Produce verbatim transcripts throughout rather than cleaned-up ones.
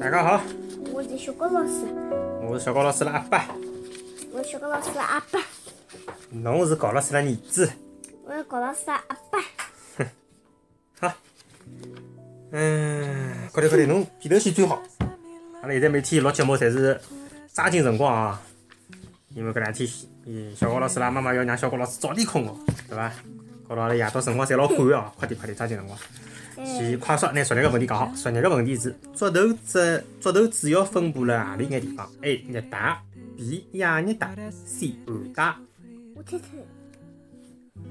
大家好，我是小高老师，我是小高老师的阿爸，我是小高老师的阿爸，侬是高老师的儿子，我是高老师的阿爸。好，嗯，快点快点，侬前头先最好。阿拉现在每天录节目侪是抓紧辰光啊，因为搿两天，小高老师啦妈妈要让小高老师早点困觉，对伐？搞到阿拉夜到辰光侪老赶哦，快点快点抓紧辰光。先快速拿昨日个问题讲好。昨日个问题是：竹头只竹头主要分布辣何里眼地方 ？A. 热带 B. 亚热带 C. 寒带。我猜猜。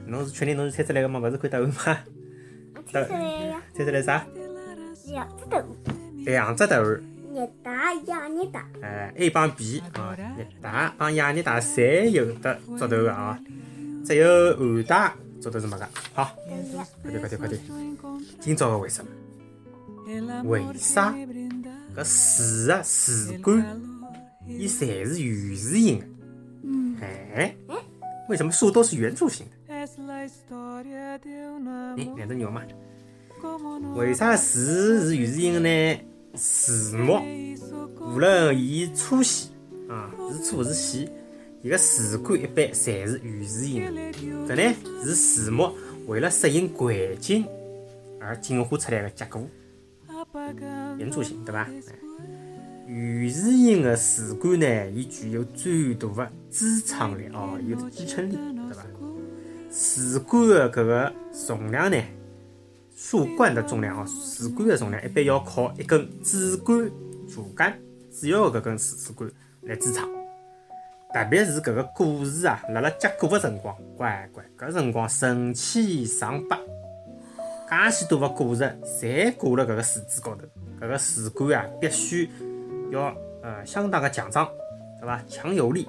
侬是确定侬是猜出来个吗？勿是看答案吗？我猜出来呀。猜出来啥？两只答案。两只答案。热带、亚热带。哎 ，A 帮 B 啊，热带帮亚热带侪有得竹头个啊，只有寒带。做的是么个？好，快点快点快点！今朝个为什么？为啥搿树个树干伊侪是圆柱形的？嗯，哎，为什么树都是圆柱形的？哎，两只牛嘛。为啥树是圆柱形的呢？树木无论伊粗细啊，是粗是细。伊个树干一般侪是圆柱形的，搿呢是树木为了适应环境而进化出来的结果，圆柱形对伐？圆柱形的树干呢，伊具有最大的支撑力哦，有支撑力对伐？树干的搿个重量呢，树冠的重量哦，树干的重量一般要靠一根主干主干主要的搿根树干来支撑。特别是搿个果树啊，辣辣结果的辰光，乖乖，搿辰光成千上百，介许多个果实侪挂辣搿个树枝高头，搿个树干啊，必须要呃相当的强壮，对伐？强有力，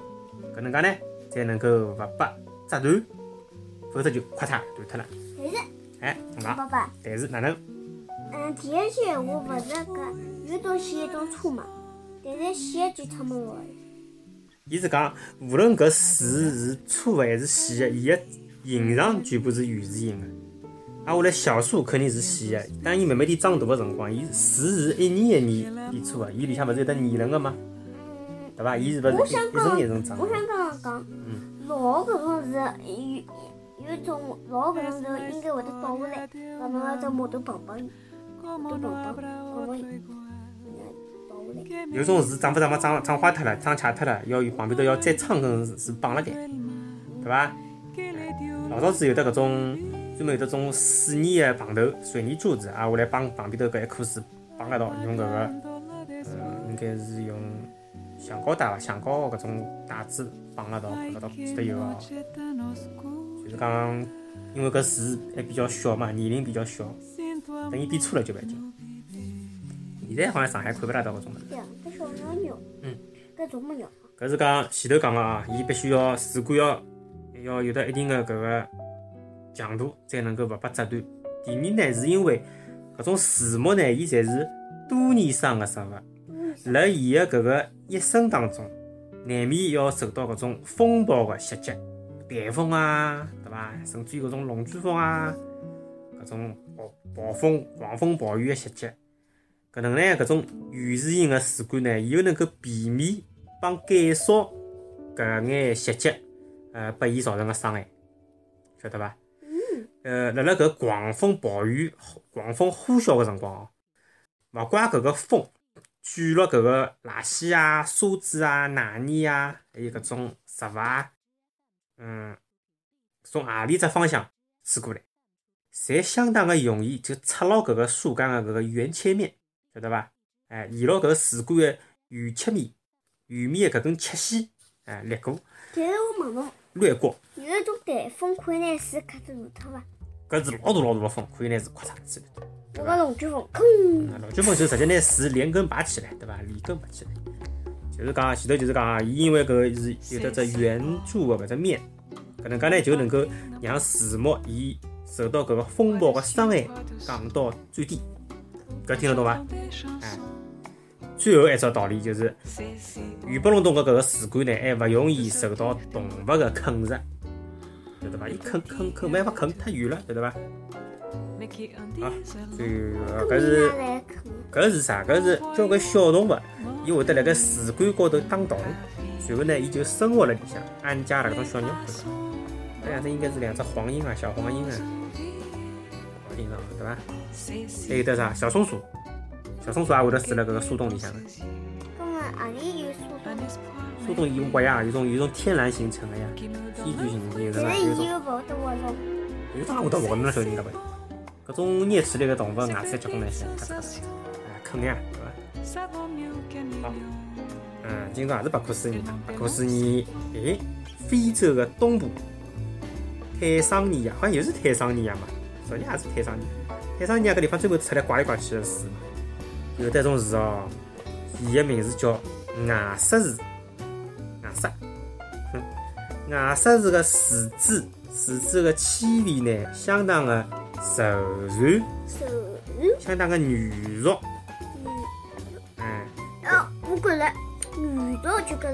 搿能介呢，才能够勿被折断，否则就垮塌断脱了。但是，哎，爸爸，但是哪能？嗯，第一句我勿是搿有种细一种粗嘛，但是细一句出门话。伊是讲，无论搿树是粗的还是细的，伊的形状全部是圆柱形的。啊，我来小树肯定是细的，当伊慢慢地长大的辰光，伊树是一年一年变粗的，伊里向勿是有得年轮的吗？对伐？伊是勿是一层一层长？我想讲讲，嗯，老搿种是有有种老搿种是应该会得倒下来，慢慢慢只木头棒棒，木头棒棒，棒棒。有种树长不长嘛，长长花脱了，长斜脱了，要旁边头要再长根树绑了点，对伐？老早子有得搿种专门有得种水泥的棒头、水泥柱子啊，我来帮旁边头搿一棵树绑一道，用搿个呃，应该是用橡胶带伐？橡胶搿种带子绑一道，搿道记得有哦。就是讲，因为搿树还比较小嘛，年龄比较小，等伊变粗了就勿要紧。现在好像上海看不大到搿种物事。两只小鸟鸟。嗯。搿种么鸟？搿是讲前头讲个啊，伊必须要树干要要有得一定的搿个强度，才能够勿被折断。第二呢，是因为搿种树木呢，伊侪是多年生个植物，辣伊个搿个一生当中，难免要受到搿种风暴个袭击，台风啊，对伐？甚至于搿种龙卷风啊，搿种暴暴风、狂风暴雨个袭击。搿能呢，搿种圆柱形的树干呢，伊又能够避免帮减少搿眼袭击，呃，拨伊造成个伤害，晓得伐？嗯。呃，辣辣搿狂风暴雨、狂风呼啸个辰光哦，勿怪搿个风卷落搿个垃圾啊、沙子啊、奶泥啊，还有搿种食物啊，嗯，从何里只方向吹过来，侪相当个容易就擦牢搿个树干个搿个原切面。晓得伐？哎，沿牢搿个树干个圆切面、圆面个搿根切线，哎，掠过。但是我问侬，掠过。有一种台风可以拿树磕着断脱伐？搿是老大老大个风，可以拿树磕着断脱。我讲龙卷风，砰！龙卷风就直接拿树连根拔起来，对伐？连根拔起来，就是讲前头就是讲，伊因为搿个是有得只圆柱个搿只面，搿能介呢就能够让树木伊受到搿个风暴个伤害降到最低，搿听得懂伐？哎，最后一只道理就是，圆不隆咚个搿个树干呢，还勿容易受到动物个啃食，晓得伐？伊啃啃啃，没法啃太远了，晓得伐？啊，最后搿是搿是啥？搿是交关小动物，伊会得辣盖树干高头打洞，然后呢，伊就生活辣里向，安家了搿种小鸟，对伐？哎呀，这应该是两只黄莺啊，小黄莺啊，黄莺啊，对吧？还有得啥？小松鼠，小松鼠也会得住辣搿个树洞里向的。搿么何里有树洞？树洞有挖呀，有种有种天然形成的呀，天然形成的啦，有种。有当然会得活呢，小人对伐？搿种啮齿类的动物，牙齿结棍来些，啊，啃呀，对伐？好，嗯，今朝也是百科事典，百科事典，哎，非洲的东部。坦桑尼亚好像又是坦桑尼亚嘛，昨天也是坦桑尼亚。坦桑尼亚搿地方专门出来怪来怪去的树，有得种树哦，伊个名字叫牙石树。牙石，哼，牙石树个树枝，树枝个纤维呢，相当的柔软，相当的软弱。嗯，哦，我觉着软弱就搿个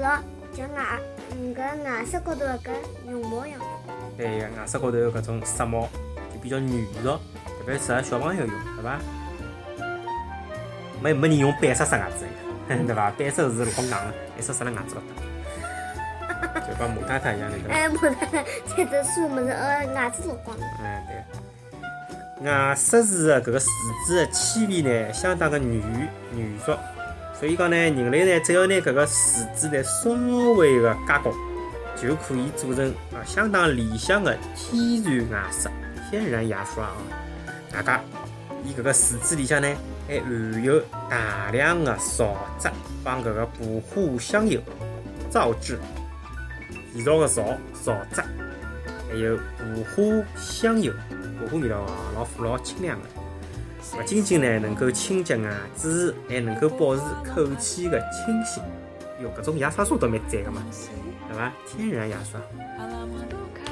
像牙，嗯，搿牙石高头搿绒毛一样。对呀，牙齿高头有搿种石毛，就比较软弱，特别适合小朋友用，对伐？没没人用板石塞牙齿呀，对伐？板石是老硬的，一塞塞辣牙齿高头，就帮磨塌塌一样的，对伐？哎，磨塌塌，这只树么子呃牙齿老光。哎，对，牙石树的搿个树枝的纤维呢，相当的软软弱，所以讲呢，人类呢，只要拿搿个树枝呢稍微的加工。就可以做成啊相当理想的天然牙刷，天然牙刷啊！外加伊搿个树枝里向呢，还含有大量的皂质帮搿个薄荷香油、皂质、肥皂的皂、皂质，还有薄荷香油，薄荷味道老老清凉的，勿仅仅呢能够清洁牙齿，还能够保持口腔的清新。哟，搿种牙刷刷都蛮赞的嘛！对伐？天然牙刷。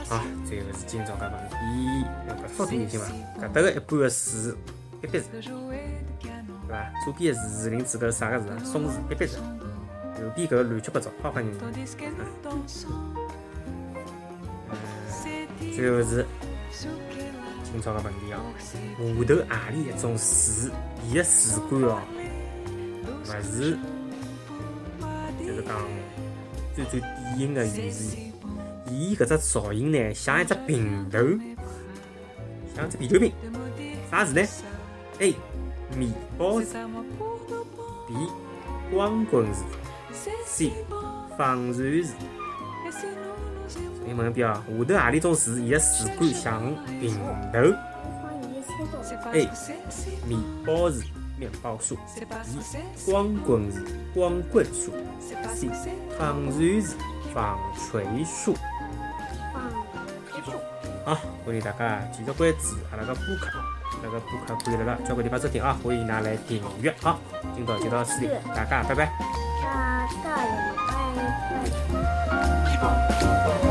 好、啊，最后是今朝搿问题，搿少听点听伐？搿搭个一般个树，一笔字，对伐？左边个树，林字搿是啥个字啊？松树，一笔字。右边搿个乱七八糟，花花人人。最后是今朝搿问题哦，河头何里一种树，伊个树干哦，勿是，就是讲。最最典型的原是，伊搿只造型呢，像一只平头，像只啤酒瓶。啥字呢 ？A. 面包树 ，B. 光棍树 ，C. 纺船树。你问一遍啊，下头何里种树伊个树干像平头 ？A. 面包树。面包树 B 光棍树光棍树 C 纺锤树纺锤树。好，欢迎大家继续关注阿拉个播客，阿拉个播客可以辣辣交关地方收听啊，欢迎㑚来订阅啊。今朝就到此地，大家拜拜。大家拜拜。